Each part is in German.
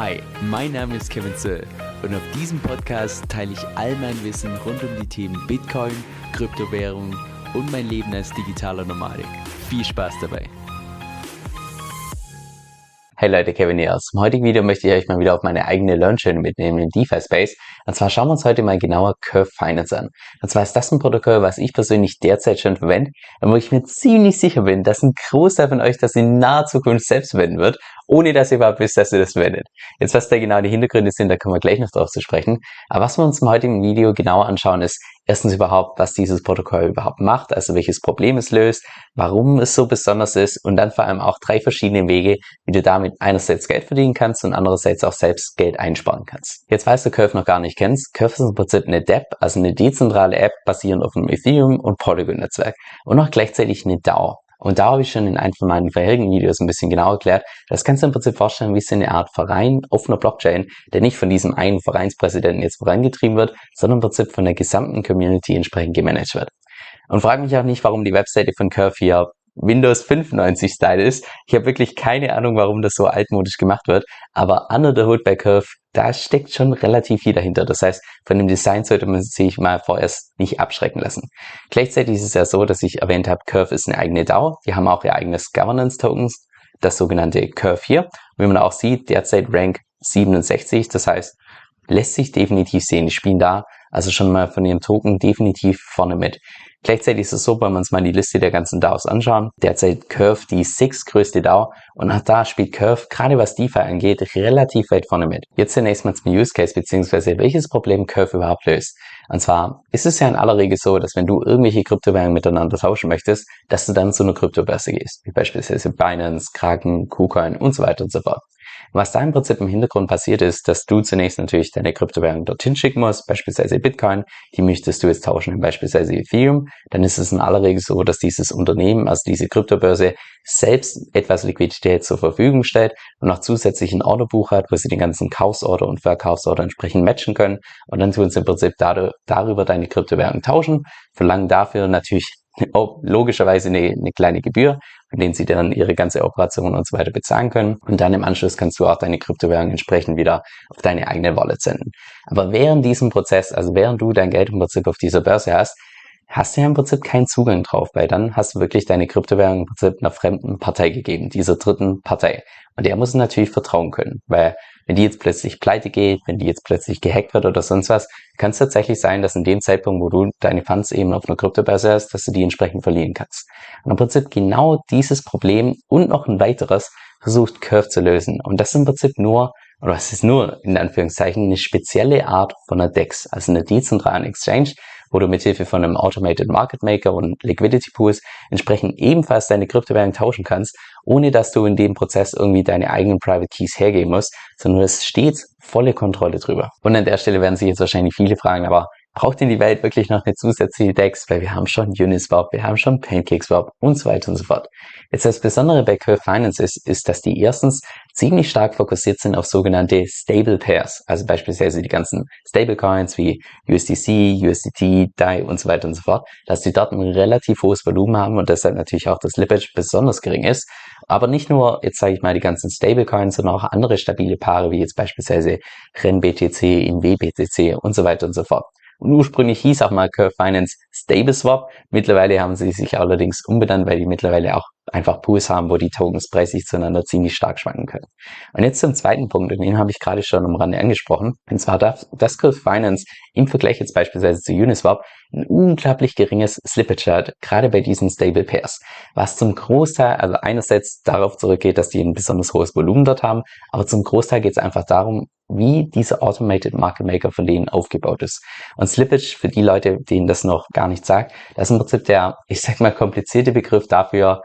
Hi, mein Name ist Kevin Zell und auf diesem Podcast teile ich all mein Wissen rund um die Themen Bitcoin, Kryptowährungen und mein Leben als digitaler Nomadik. Viel Spaß dabei! Hey Leute, Kevin hier. Zum heutigen Video möchte ich euch mal wieder auf meine eigene Learn-Journey mitnehmen im DeFi-Space. Und zwar schauen wir uns heute mal genauer Curve Finance an. Und zwar ist das ein Protokoll, was ich persönlich derzeit schon verwende, wo ich mir ziemlich sicher bin, dass ein Großteil von euch das in naher Zukunft selbst verwenden wird, ohne dass ihr überhaupt wisst, dass ihr das verwendet. Jetzt, was da genau die Hintergründe sind, da kommen wir gleich noch drauf zu sprechen. Aber was wir uns im heutigen Video genauer anschauen, ist erstens überhaupt, was dieses Protokoll überhaupt macht, also welches Problem es löst, warum es so besonders ist und dann vor allem auch drei verschiedene Wege, wie du damit einerseits Geld verdienen kannst und andererseits auch selbst Geld einsparen kannst. Jetzt, falls du Curve noch gar nicht kennst, Curve ist im Prinzip eine DApp, also eine dezentrale App basierend auf dem Ethereum- und Polygon-Netzwerk und auch gleichzeitig eine DAO. Und da habe ich schon in einem von meinen vorherigen Videos ein bisschen genau erklärt, das kannst du im Prinzip vorstellen wie so eine Art Verein auf einer Blockchain, der nicht von diesem einen Vereinspräsidenten jetzt vorangetrieben wird, sondern im Prinzip von der gesamten Community entsprechend gemanagt wird. Und frag mich auch nicht, warum die Webseite von Curve hier Windows 95 Style ist. Ich habe wirklich keine Ahnung, warum das so altmodisch gemacht wird, aber under the hood bei Curve, da steckt schon relativ viel dahinter. Das heißt, von dem Design sollte man sich mal vorerst nicht abschrecken lassen. Gleichzeitig ist es ja so, dass ich erwähnt habe, Curve ist eine eigene DAO. Die haben auch ihr eigenes Governance-Token, das sogenannte Curve hier. Und wie man auch sieht, derzeit Rank 67, das heißt, lässt sich definitiv sehen, die spielen da also schon mal von ihrem Token definitiv vorne mit. Gleichzeitig ist es so, wenn wir uns mal die Liste der ganzen DAOs anschauen, derzeit Curve die sechstgrößte DAO und auch da spielt Curve, gerade was DeFi angeht, relativ weit vorne mit. Jetzt zunächst mal zum Use Case bzw. welches Problem Curve überhaupt löst. Und zwar ist es ja in aller Regel so, dass wenn du irgendwelche Kryptowährungen miteinander tauschen möchtest, dass du dann zu einer Kryptobörse gehst, wie beispielsweise Binance, Kraken, KuCoin und so weiter und so fort. Was da im Prinzip im Hintergrund passiert ist, dass du zunächst natürlich deine Kryptowährung dorthin schicken musst, beispielsweise Bitcoin, die möchtest du jetzt tauschen in beispielsweise Ethereum, dann ist es in aller Regel so, dass dieses Unternehmen, also diese Kryptobörse, selbst etwas Liquidität zur Verfügung stellt und noch zusätzlich ein Orderbuch hat, wo sie den ganzen Kaufsorder und Verkaufsorder entsprechend matchen können und dann tun sie im Prinzip darüber deine Kryptowährung tauschen, verlangen dafür natürlich logischerweise eine kleine Gebühr, von denen sie dann ihre ganze Operation und so weiter bezahlen können. Und dann im Anschluss kannst du auch deine Kryptowährung entsprechend wieder auf deine eigene Wallet senden. Aber während diesem Prozess, also während du dein Geld im Prinzip auf dieser Börse hast du ja im Prinzip keinen Zugang drauf, weil dann hast du wirklich deine Kryptowährung im Prinzip einer fremden Partei gegeben, dieser dritten Partei. Und der muss natürlich vertrauen können, weil wenn die jetzt plötzlich pleite geht, wenn die jetzt plötzlich gehackt wird oder sonst was, kann es tatsächlich sein, dass in dem Zeitpunkt, wo du deine Funds eben auf einer Kryptobörse hast, dass du die entsprechend verlieren kannst. Und im Prinzip genau dieses Problem und noch ein weiteres versucht Curve zu lösen. Und das ist im Prinzip es ist nur in Anführungszeichen eine spezielle Art von einer DEX, also einer dezentralen Exchange, wo du mithilfe von einem Automated Market Maker und Liquidity Pools entsprechend ebenfalls deine Kryptowährung tauschen kannst, ohne dass du in dem Prozess irgendwie deine eigenen Private Keys hergeben musst, sondern du hast stets volle Kontrolle drüber. Und an der Stelle werden sich jetzt wahrscheinlich viele fragen, aber braucht denn die Welt wirklich noch eine zusätzliche DEX? Weil wir haben schon Uniswap, wir haben schon Pancakeswap und so weiter und so fort. Jetzt das Besondere bei Curve Finance ist, dass die erstens ziemlich stark fokussiert sind auf sogenannte Stable Pairs, also beispielsweise die ganzen Stablecoins wie USDC, USDT, DAI und so weiter und so fort, dass die dort ein relativ hohes Volumen haben und deshalb natürlich auch das Slippage besonders gering ist. Aber nicht nur, jetzt sage ich mal, die ganzen Stablecoins, sondern auch andere stabile Paare wie jetzt beispielsweise RenBTC, InWBTC und so weiter und so fort. Und ursprünglich hieß auch mal Curve Finance StableSwap. Mittlerweile haben sie sich allerdings umbenannt, weil die mittlerweile auch einfach Pools haben, wo die Tokens preislich zueinander ziemlich stark schwanken können. Und jetzt zum zweiten Punkt, und den habe ich gerade schon am Rande angesprochen. Und zwar, dass Curve Finance im Vergleich jetzt beispielsweise zu Uniswap ein unglaublich geringes Slippage hat, gerade bei diesen Stable Pairs. Was zum Großteil, also einerseits darauf zurückgeht, dass die ein besonders hohes Volumen dort haben, aber zum Großteil geht es einfach darum, wie dieser Automated Market Maker von denen aufgebaut ist. Und Slippage, für die Leute, denen das noch gar nicht sagt, das ist im Prinzip der, ich sag mal, komplizierte Begriff dafür,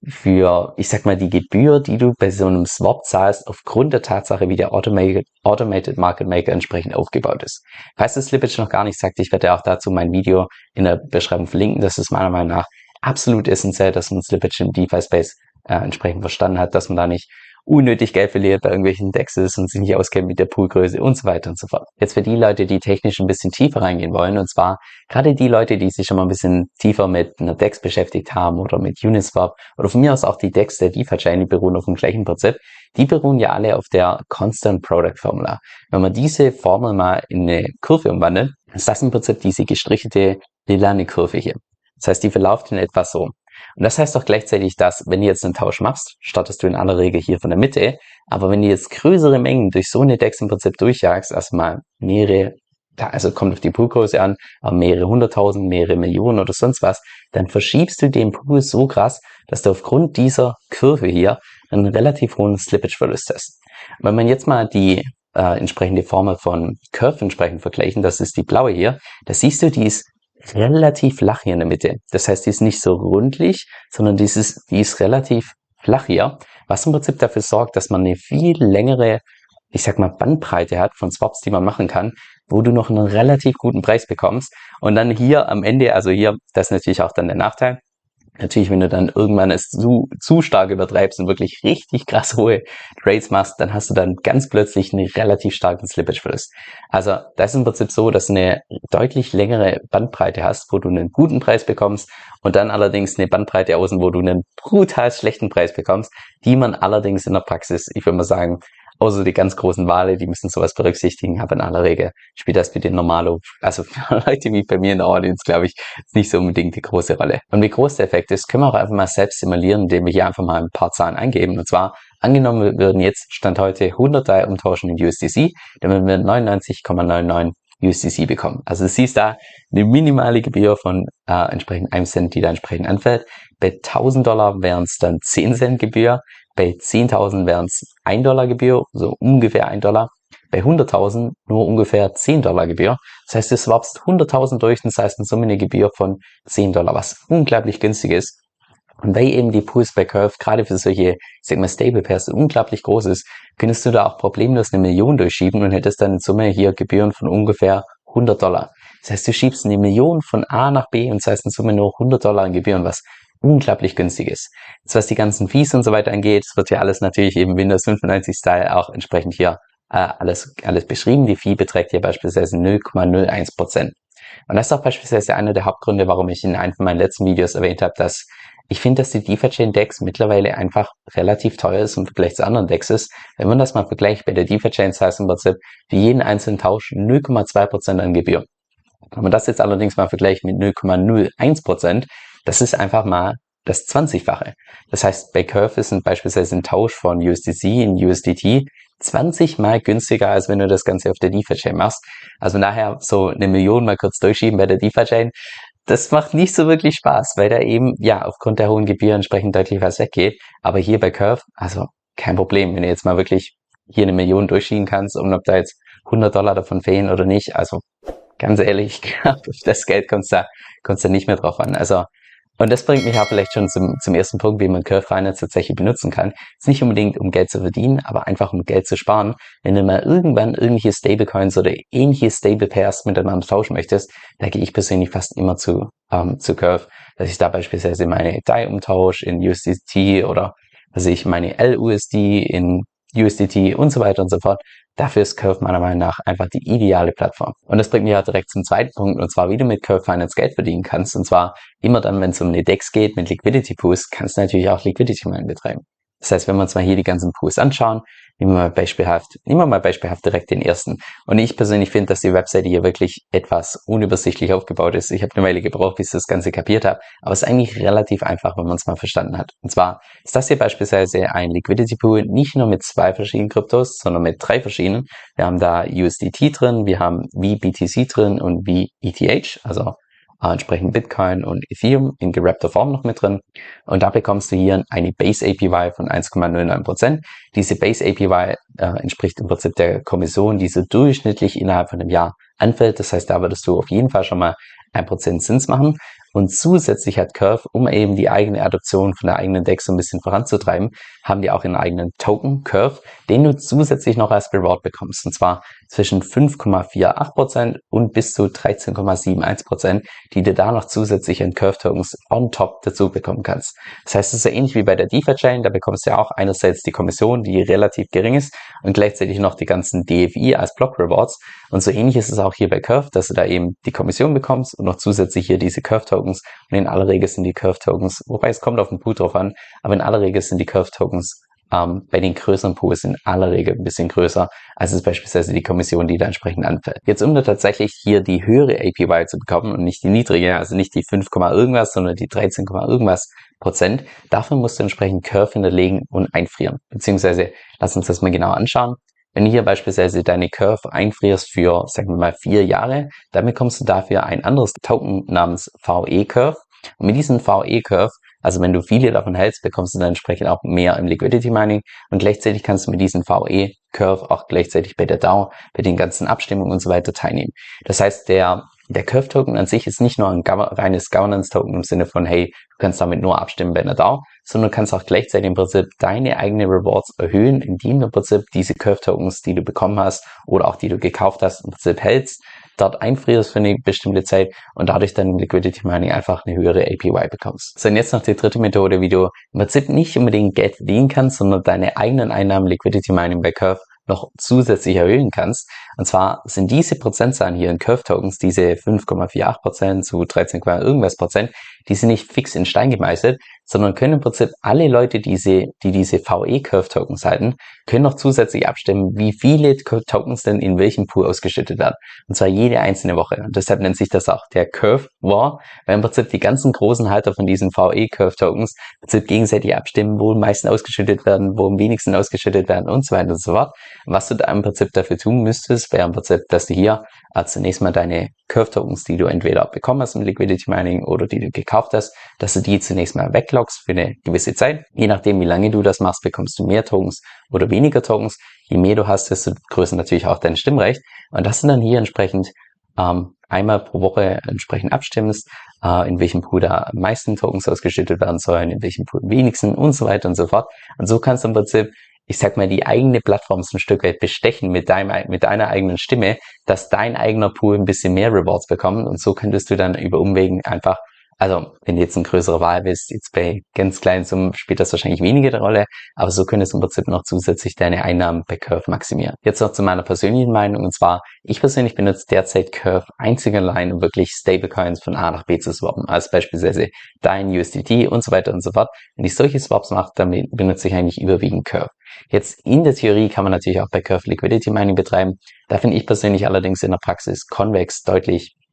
die Gebühr, die du bei so einem Swap zahlst, aufgrund der Tatsache, wie der Automated Market Maker entsprechend aufgebaut ist. Falls das Slippage noch gar nicht sagt, ich werde ja auch dazu mein Video in der Beschreibung verlinken. Das ist meiner Meinung nach absolut essentiell, dass man Slippage im DeFi-Space entsprechend verstanden hat, dass man da nicht unnötig Geld verliert bei irgendwelchen Dexes und sich nicht auskennt mit der Poolgröße und so weiter und so fort. Jetzt für die Leute, die technisch ein bisschen tiefer reingehen wollen, und zwar gerade die Leute, die sich schon mal ein bisschen tiefer mit einer Dex beschäftigt haben oder mit Uniswap oder von mir aus auch die Dex der DeFi Chain, die beruhen auf dem gleichen Prinzip, die beruhen ja alle auf der Constant Product Formula. Wenn man diese Formel mal in eine Kurve umwandelt, ist das im Prinzip diese gestrichelte lilane Kurve hier. Das heißt, die verläuft in etwa so. Und das heißt doch gleichzeitig, dass, wenn du jetzt einen Tausch machst, startest du in aller Regel hier von der Mitte, aber wenn du jetzt größere Mengen durch so eine Dex im Prinzip durchjagst, erstmal mehrere, also kommt auf die Poolgröße an, aber mehrere hunderttausend, mehrere Millionen oder sonst was, dann verschiebst du den Pool so krass, dass du aufgrund dieser Kurve hier einen relativ hohen Slippage-Verlust hast. Wenn man jetzt mal die entsprechende Formel von Curve entsprechend vergleichen, das ist die blaue hier, da siehst du, die ist relativ flach hier in der Mitte. Das heißt, die ist nicht so rundlich, sondern die ist relativ flach hier, was im Prinzip dafür sorgt, dass man eine viel längere, ich sag mal, Bandbreite hat von Swaps, die man machen kann, wo du noch einen relativ guten Preis bekommst. Und dann hier am Ende, also hier, das ist natürlich auch dann der Nachteil, natürlich, wenn du dann irgendwann es zu stark übertreibst und wirklich richtig krass hohe Trades machst, dann hast du dann ganz plötzlich einen relativ starken Slippage-Verlust. Also das ist im Prinzip so, dass du eine deutlich längere Bandbreite hast, wo du einen guten Preis bekommst und dann allerdings eine Bandbreite außen, wo du einen brutal schlechten Preis bekommst, die man allerdings in der Praxis, ich würde mal sagen, außer die ganz großen Wale, die müssen sowas berücksichtigen, aber in aller Regel spielt das für den Normalo, also für Leute wie bei mir in der Audience, glaube ich, ist nicht so unbedingt die große Rolle. Und wie groß der Effekt ist, können wir auch einfach mal selbst simulieren, indem wir hier einfach mal ein paar Zahlen eingeben. Und zwar, angenommen, wir würden jetzt Stand heute 100 DAI umtauschen in USDC, damit wir 99,99 USDC bekommen. Also du siehst da eine minimale Gebühr von entsprechend 1 Cent, die da entsprechend anfällt. Bei 1000 Dollar wären es dann 10 Cent Gebühr. Bei 10.000 wären es 1 Dollar Gebühr, so ungefähr 1 Dollar. Bei 100.000 nur ungefähr 10 Dollar Gebühr. Das heißt, du swapst 100.000 durch, das heißt in Summe eine Gebühr von 10 Dollar, was unglaublich günstig ist. Und weil eben die Pools bei Curve gerade für solche, ich sag mal, Stable Pairs unglaublich groß ist, könntest du da auch problemlos eine Million durchschieben und hättest dann in Summe hier Gebühren von ungefähr 100 Dollar. Das heißt, du schiebst eine Million von A nach B und das heißt in Summe nur 100 Dollar in Gebühren, was unglaublich günstig ist. Jetzt, was die ganzen Fees und so weiter angeht, es wird ja alles natürlich eben Windows 95 Style auch entsprechend hier alles beschrieben. Die Fee beträgt hier beispielsweise 0,01%. Und das ist auch beispielsweise einer der Hauptgründe, warum ich in einem von meinen letzten Videos erwähnt habe, dass ich finde, dass die DeFi Chain DEX mittlerweile einfach relativ teuer ist im Vergleich zu anderen DEXs. Wenn man das mal vergleicht, bei der DeFi Chain heißt es im Prinzip für jeden einzelnen Tausch 0,2% an Gebühr. Wenn man das jetzt allerdings mal vergleicht mit 0,01%, das ist einfach mal das 20-fache. Das heißt, bei Curve ist beispielsweise ein Tausch von USDC in USDT 20 mal günstiger, als wenn du das Ganze auf der DeFi-Chain machst. Also nachher so eine Million mal kurz durchschieben bei der DeFi-Chain, das macht nicht so wirklich Spaß, weil da eben, ja, aufgrund der hohen Gebühr entsprechend deutlich was weggeht. Aber hier bei Curve, also kein Problem, wenn du jetzt mal wirklich hier eine Million durchschieben kannst und ob da jetzt 100 Dollar davon fehlen oder nicht, also ganz ehrlich, auf das Geld kommst du nicht mehr drauf an. Also, und das bringt mich ja vielleicht schon zum ersten Punkt, wie man Curve Finance tatsächlich benutzen kann. Ist nicht unbedingt, um Geld zu verdienen, aber einfach um Geld zu sparen. Wenn du mal irgendwann irgendwelche Stablecoins oder ähnliche Stable Pairs miteinander tauschen möchtest, da gehe ich persönlich fast immer zu Curve, dass ich da beispielsweise meine DAI umtausche in USDT oder dass ich meine LUSD in USDT und so weiter und so fort. Dafür ist Curve meiner Meinung nach einfach die ideale Plattform. Und das bringt mich ja direkt zum zweiten Punkt, und zwar, wie du mit Curve Finance Geld verdienen kannst. Und zwar immer dann, wenn es um eine DEX geht mit Liquidity Pools, kannst du natürlich auch Liquidity Mining betreiben. Das heißt, wenn wir uns mal hier die ganzen Pools anschauen, nehmen wir mal beispielhaft direkt den ersten. Und ich persönlich finde, dass die Webseite hier wirklich etwas unübersichtlich aufgebaut ist. Ich habe eine Weile gebraucht, bis ich das Ganze kapiert habe. Aber es ist eigentlich relativ einfach, wenn man es mal verstanden hat. Und zwar ist das hier beispielsweise ein Liquidity Pool, nicht nur mit 2 verschiedenen Kryptos, sondern mit 3 verschiedenen. Wir haben da USDT drin, wir haben VBTC drin und VETH, also entsprechend Bitcoin und Ethereum in gerappter Form noch mit drin. Und da bekommst du hier eine Base-APY von 1,09%. Diese Base-APY entspricht im Prinzip der Kommission, die so durchschnittlich innerhalb von einem Jahr anfällt. Das heißt, da würdest du auf jeden Fall schon mal 1% Zins machen. Und zusätzlich hat Curve, um eben die eigene Adoption von der eigenen DEX so ein bisschen voranzutreiben, haben die auch ihren eigenen Token, Curve, den du zusätzlich noch als Reward bekommst. Und zwar zwischen 5,48% und bis zu 13,71%, die du da noch zusätzlich in Curve Tokens on top dazu bekommen kannst. Das heißt, es ist so ähnlich wie bei der DeFi Chain, da bekommst du ja auch einerseits die Kommission, die relativ gering ist, und gleichzeitig noch die ganzen DFI als Block Rewards. Und so ähnlich ist es auch hier bei Curve, dass du da eben die Kommission bekommst und noch zusätzlich hier diese Curve Tokens. Und in aller Regel sind die Curve Tokens, wobei es kommt auf den Pool drauf an, aber in aller Regel sind die Curve Tokens bei den größeren Pools in aller Regel ein bisschen größer, als es beispielsweise die Kommission, die da entsprechend anfällt. Jetzt, um da tatsächlich hier die höhere APY zu bekommen und nicht die niedrige, also nicht die 5, irgendwas, sondern die 13, irgendwas Prozent, dafür musst du entsprechend Curve hinterlegen und einfrieren. Beziehungsweise, lass uns das mal genau anschauen. Wenn du hier beispielsweise deine Curve einfrierst für, sagen wir mal, 4 Jahre, dann bekommst du dafür ein anderes Token namens VE-Curve. Und mit diesem VE-Curve, also wenn du viele davon hältst, bekommst du dann entsprechend auch mehr im Liquidity Mining, und gleichzeitig kannst du mit diesem VE-Curve auch gleichzeitig bei der DAO, bei den ganzen Abstimmungen und so weiter teilnehmen. Das heißt, der Curve-Token an sich ist nicht nur ein reines Governance-Token im Sinne von, hey, du kannst damit nur abstimmen bei einer DAO, sondern du kannst auch gleichzeitig im Prinzip deine eigenen Rewards erhöhen, indem du im Prinzip diese Curve-Tokens, die du bekommen hast oder auch die du gekauft hast, im Prinzip hältst, dort einfrierst für eine bestimmte Zeit und dadurch dann im Liquidity Mining einfach eine höhere APY bekommst. So, und jetzt noch die dritte Methode, wie du im Prinzip nicht unbedingt Geld verdienen kannst, sondern deine eigenen Einnahmen Liquidity Mining bei Curve noch zusätzlich erhöhen kannst. Und zwar sind diese Prozentzahlen hier in Curve Tokens, diese 5,48% zu 13, irgendwas Prozent, die sind nicht fix in Stein gemeißelt, sondern können im Prinzip alle Leute, die diese VE-Curve-Tokens halten, können noch zusätzlich abstimmen, wie viele Tokens denn in welchem Pool ausgeschüttet werden. Und zwar jede einzelne Woche. Und deshalb nennt sich das auch der Curve War, weil im Prinzip die ganzen großen Halter von diesen VE-Curve-Tokens im Prinzip gegenseitig abstimmen, wo am meisten ausgeschüttet werden, wo am wenigsten ausgeschüttet werden und so weiter und so fort. Was du da im Prinzip dafür tun müsstest, wäre im Prinzip, dass du hier zunächst mal deine Curve-Tokens, die du entweder bekommen hast im Liquidity Mining oder die du gekauft hast, dass du die zunächst mal weglässt für eine gewisse Zeit. Je nachdem, wie lange du das machst, bekommst du mehr Tokens oder weniger Tokens. Je mehr du hast, desto größer natürlich auch dein Stimmrecht. Und das sind dann hier entsprechend einmal pro Woche entsprechend abstimmst, in welchem Pool da am meisten Tokens ausgeschüttet werden sollen, in welchem Pool am wenigsten und so weiter und so fort. Und so kannst du im Prinzip, ich sag mal, die eigene Plattform so ein Stück weit bestechen mit deiner eigenen Stimme, dass dein eigener Pool ein bisschen mehr Rewards bekommt. Und so könntest du dann über Umwegen einfach, also wenn du jetzt eine größere Wahl bist, jetzt bei ganz kleinen Summen spielt das wahrscheinlich weniger eine Rolle, aber so könntest du im Prinzip noch zusätzlich deine Einnahmen bei Curve maximieren. Jetzt noch zu meiner persönlichen Meinung, und zwar, ich persönlich benutze derzeit Curve einzig und allein, um wirklich Stablecoins von A nach B zu swappen, also beispielsweise dein USDT und so weiter und so fort. Wenn ich solche Swaps mache, dann benutze ich eigentlich überwiegend Curve. Jetzt in der Theorie kann man natürlich auch bei Curve Liquidity Mining betreiben, da finde ich persönlich allerdings in der Praxis Convex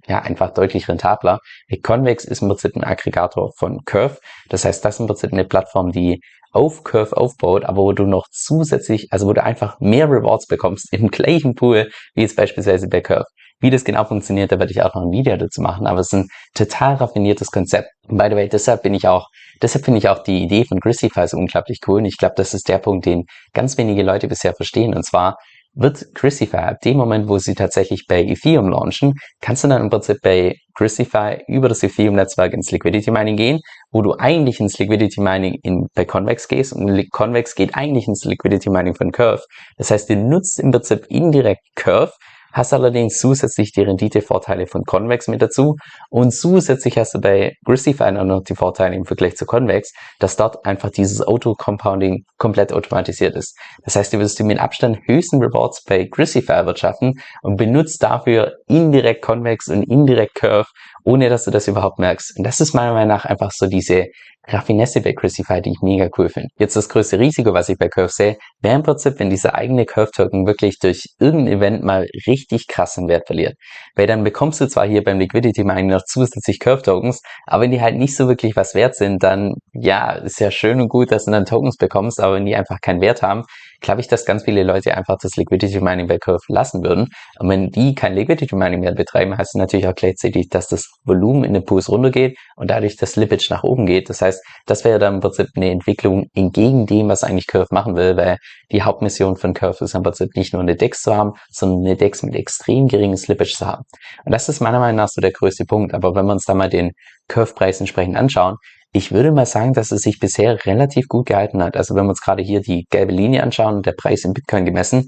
einfach deutlich rentabler. Convex ist im Prinzip ein Aggregator von Curve. Das heißt, das ist im Prinzip eine Plattform, die auf Curve aufbaut, aber wo du noch zusätzlich, also wo du einfach mehr Rewards bekommst im gleichen Pool, wie jetzt beispielsweise bei Curve. Wie das genau funktioniert, da werde ich auch noch ein Video dazu machen, aber es ist ein total raffiniertes Konzept. Und by the way, deshalb finde ich auch die Idee von Grissyfile so unglaublich cool, und ich glaube, das ist der Punkt, den ganz wenige Leute bisher verstehen, und zwar wird Cricify, ab dem Moment, wo sie tatsächlich bei Ethereum launchen, kannst du dann im Prinzip bei Cricify über das Ethereum-Netzwerk ins Liquidity Mining gehen, wo du eigentlich ins Liquidity Mining bei Convex gehst, und Convex geht eigentlich ins Liquidity Mining von Curve. Das heißt, du nutzt im Prinzip indirekt Curve, hast allerdings zusätzlich die Renditevorteile von Convex mit dazu, und zusätzlich hast du bei Grissyfile noch die Vorteile im Vergleich zu Convex, dass dort einfach dieses Auto-Compounding komplett automatisiert ist. Das heißt, du wirst die mit Abstand höchsten Rewards bei Grissyfile erwirtschaften und benutzt dafür indirekt Convex und indirekt Curve, ohne dass du das überhaupt merkst. Und das ist meiner Meinung nach einfach so diese Raffinesse bei Cricify, die ich mega cool finde. Jetzt das größte Risiko, was ich bei Curve sehe, wäre im Prinzip, wenn dieser eigene Curve-Token wirklich durch irgendein Event mal richtig krassen Wert verliert. Weil dann bekommst du zwar hier beim Liquidity Mining noch zusätzlich Curve-Tokens, aber wenn die halt nicht so wirklich was wert sind, dann, ja, ist ja schön und gut, dass du dann Tokens bekommst, aber wenn die einfach keinen Wert haben, glaube ich, dass ganz viele Leute einfach das Liquidity Mining bei Curve lassen würden. Und wenn die kein Liquidity Mining mehr betreiben, heißt es natürlich auch gleichzeitig, dass das Volumen in den Pools runtergeht und dadurch das Slippage nach oben geht. Das heißt, das wäre dann im Prinzip eine Entwicklung entgegen dem, was eigentlich Curve machen will, weil die Hauptmission von Curve ist im Prinzip nicht nur eine DEX zu haben, sondern eine DEX mit extrem geringem Slippage zu haben. Und das ist meiner Meinung nach so der größte Punkt. Aber wenn wir uns da mal den Curve-Preis entsprechend anschauen, ich würde mal sagen, dass es sich bisher relativ gut gehalten hat. Also wenn wir uns gerade hier die gelbe Linie anschauen und der Preis in Bitcoin gemessen,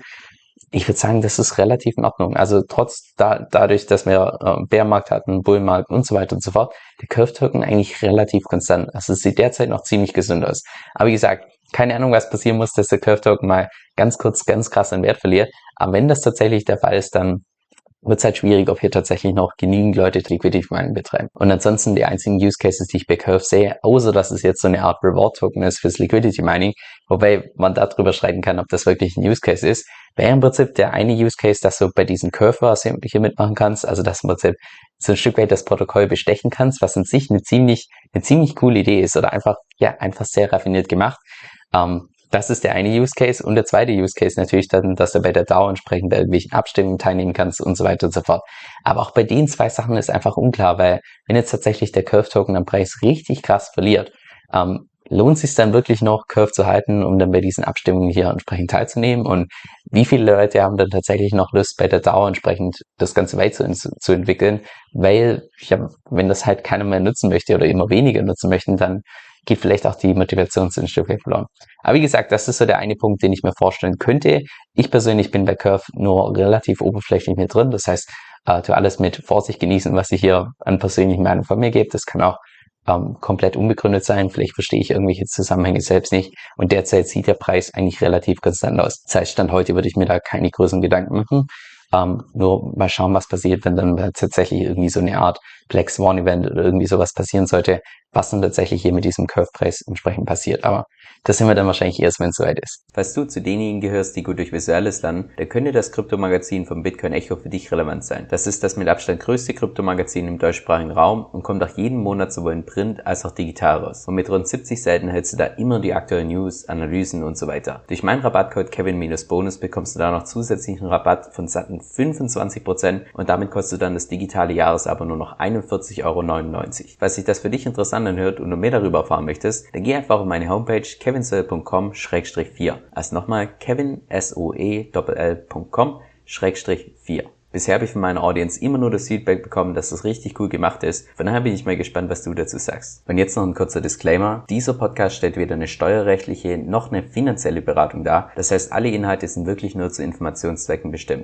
ich würde sagen, das ist relativ in Ordnung. Also trotz dadurch, dass wir Bärmarkt hatten, Bullmarkt und so weiter und so fort, der Curve-Token eigentlich relativ konstant. Also es sieht derzeit noch ziemlich gesund aus. Aber wie gesagt, keine Ahnung, was passieren muss, dass der Curve-Token mal ganz kurz, ganz krass an Wert verliert. Aber wenn das tatsächlich der Fall ist, dann wird es halt schwierig, ob hier tatsächlich noch genügend Leute Liquidity Mining betreiben. Und ansonsten die einzigen Use Cases, die ich bei Curve sehe, außer dass es jetzt so eine Art Reward Token ist fürs Liquidity Mining, wobei man darüber streiten kann, ob das wirklich ein Use Case ist, wäre im Prinzip der eine Use Case, dass du bei diesen Curve hier mitmachen kannst, also dass im Prinzip so ein Stück weit das Protokoll bestechen kannst, was an sich eine ziemlich coole Idee ist oder einfach sehr raffiniert gemacht. Das ist der eine Use Case und der zweite Use Case natürlich dann, dass du bei der DAO entsprechend bei irgendwelchen Abstimmungen teilnehmen kannst und so weiter und so fort. Aber auch bei den zwei Sachen ist einfach unklar, weil wenn jetzt tatsächlich der Curve-Token am Preis richtig krass verliert, lohnt es sich dann wirklich noch, Curve zu halten, um dann bei diesen Abstimmungen hier entsprechend teilzunehmen? Und wie viele Leute haben dann tatsächlich noch Lust, bei der DAO entsprechend das Ganze zu entwickeln? Weil, wenn das halt keiner mehr nutzen möchte oder immer weniger nutzen möchten, dann geht vielleicht auch die Motivation ein Stück weg verloren. Aber wie gesagt, das ist so der eine Punkt, den ich mir vorstellen könnte. Ich persönlich bin bei Curve nur relativ oberflächlich mit drin. Das heißt, tu alles mit Vorsicht genießen, was ich hier an persönlichen Meinung von mir gebe. Das kann auch komplett unbegründet sein. Vielleicht verstehe ich irgendwelche Zusammenhänge selbst nicht. Und derzeit sieht der Preis eigentlich relativ konstant aus. Das heißt, Stand heute würde ich mir da keine größeren Gedanken machen. Nur mal schauen, was passiert, wenn dann tatsächlich irgendwie so eine Art Black Swan Event oder irgendwie sowas passieren sollte, was dann tatsächlich hier mit diesem Curve-Preis entsprechend passiert. Aber das sehen wir dann wahrscheinlich erst, wenn es soweit ist. Falls du zu denjenigen gehörst, die gut durch Visuales lernen, dann könnte das Kryptomagazin vom Bitcoin Echo für dich relevant sein. Das ist das mit Abstand größte Kryptomagazin im deutschsprachigen Raum und kommt auch jeden Monat sowohl in Print als auch digital raus. Und mit rund 70 Seiten hältst du da immer die aktuellen News, Analysen und so weiter. Durch meinen Rabattcode Kevin-Bonus bekommst du da noch zusätzlichen Rabatt von satten 25% und damit kostet dann das digitale Jahresabo nur noch 41,99 €. Falls sich das für dich interessant anhört und du mehr darüber erfahren möchtest, dann geh einfach auf meine Homepage kevinsoe.com/4. Also nochmal kevinsoe.com/4. Bisher habe ich von meiner Audience immer nur das Feedback bekommen, dass das richtig cool gemacht ist. Von daher bin ich mal gespannt, was du dazu sagst. Und jetzt noch ein kurzer Disclaimer. Dieser Podcast stellt weder eine steuerrechtliche noch eine finanzielle Beratung dar. Das heißt, alle Inhalte sind wirklich nur zu Informationszwecken bestimmt.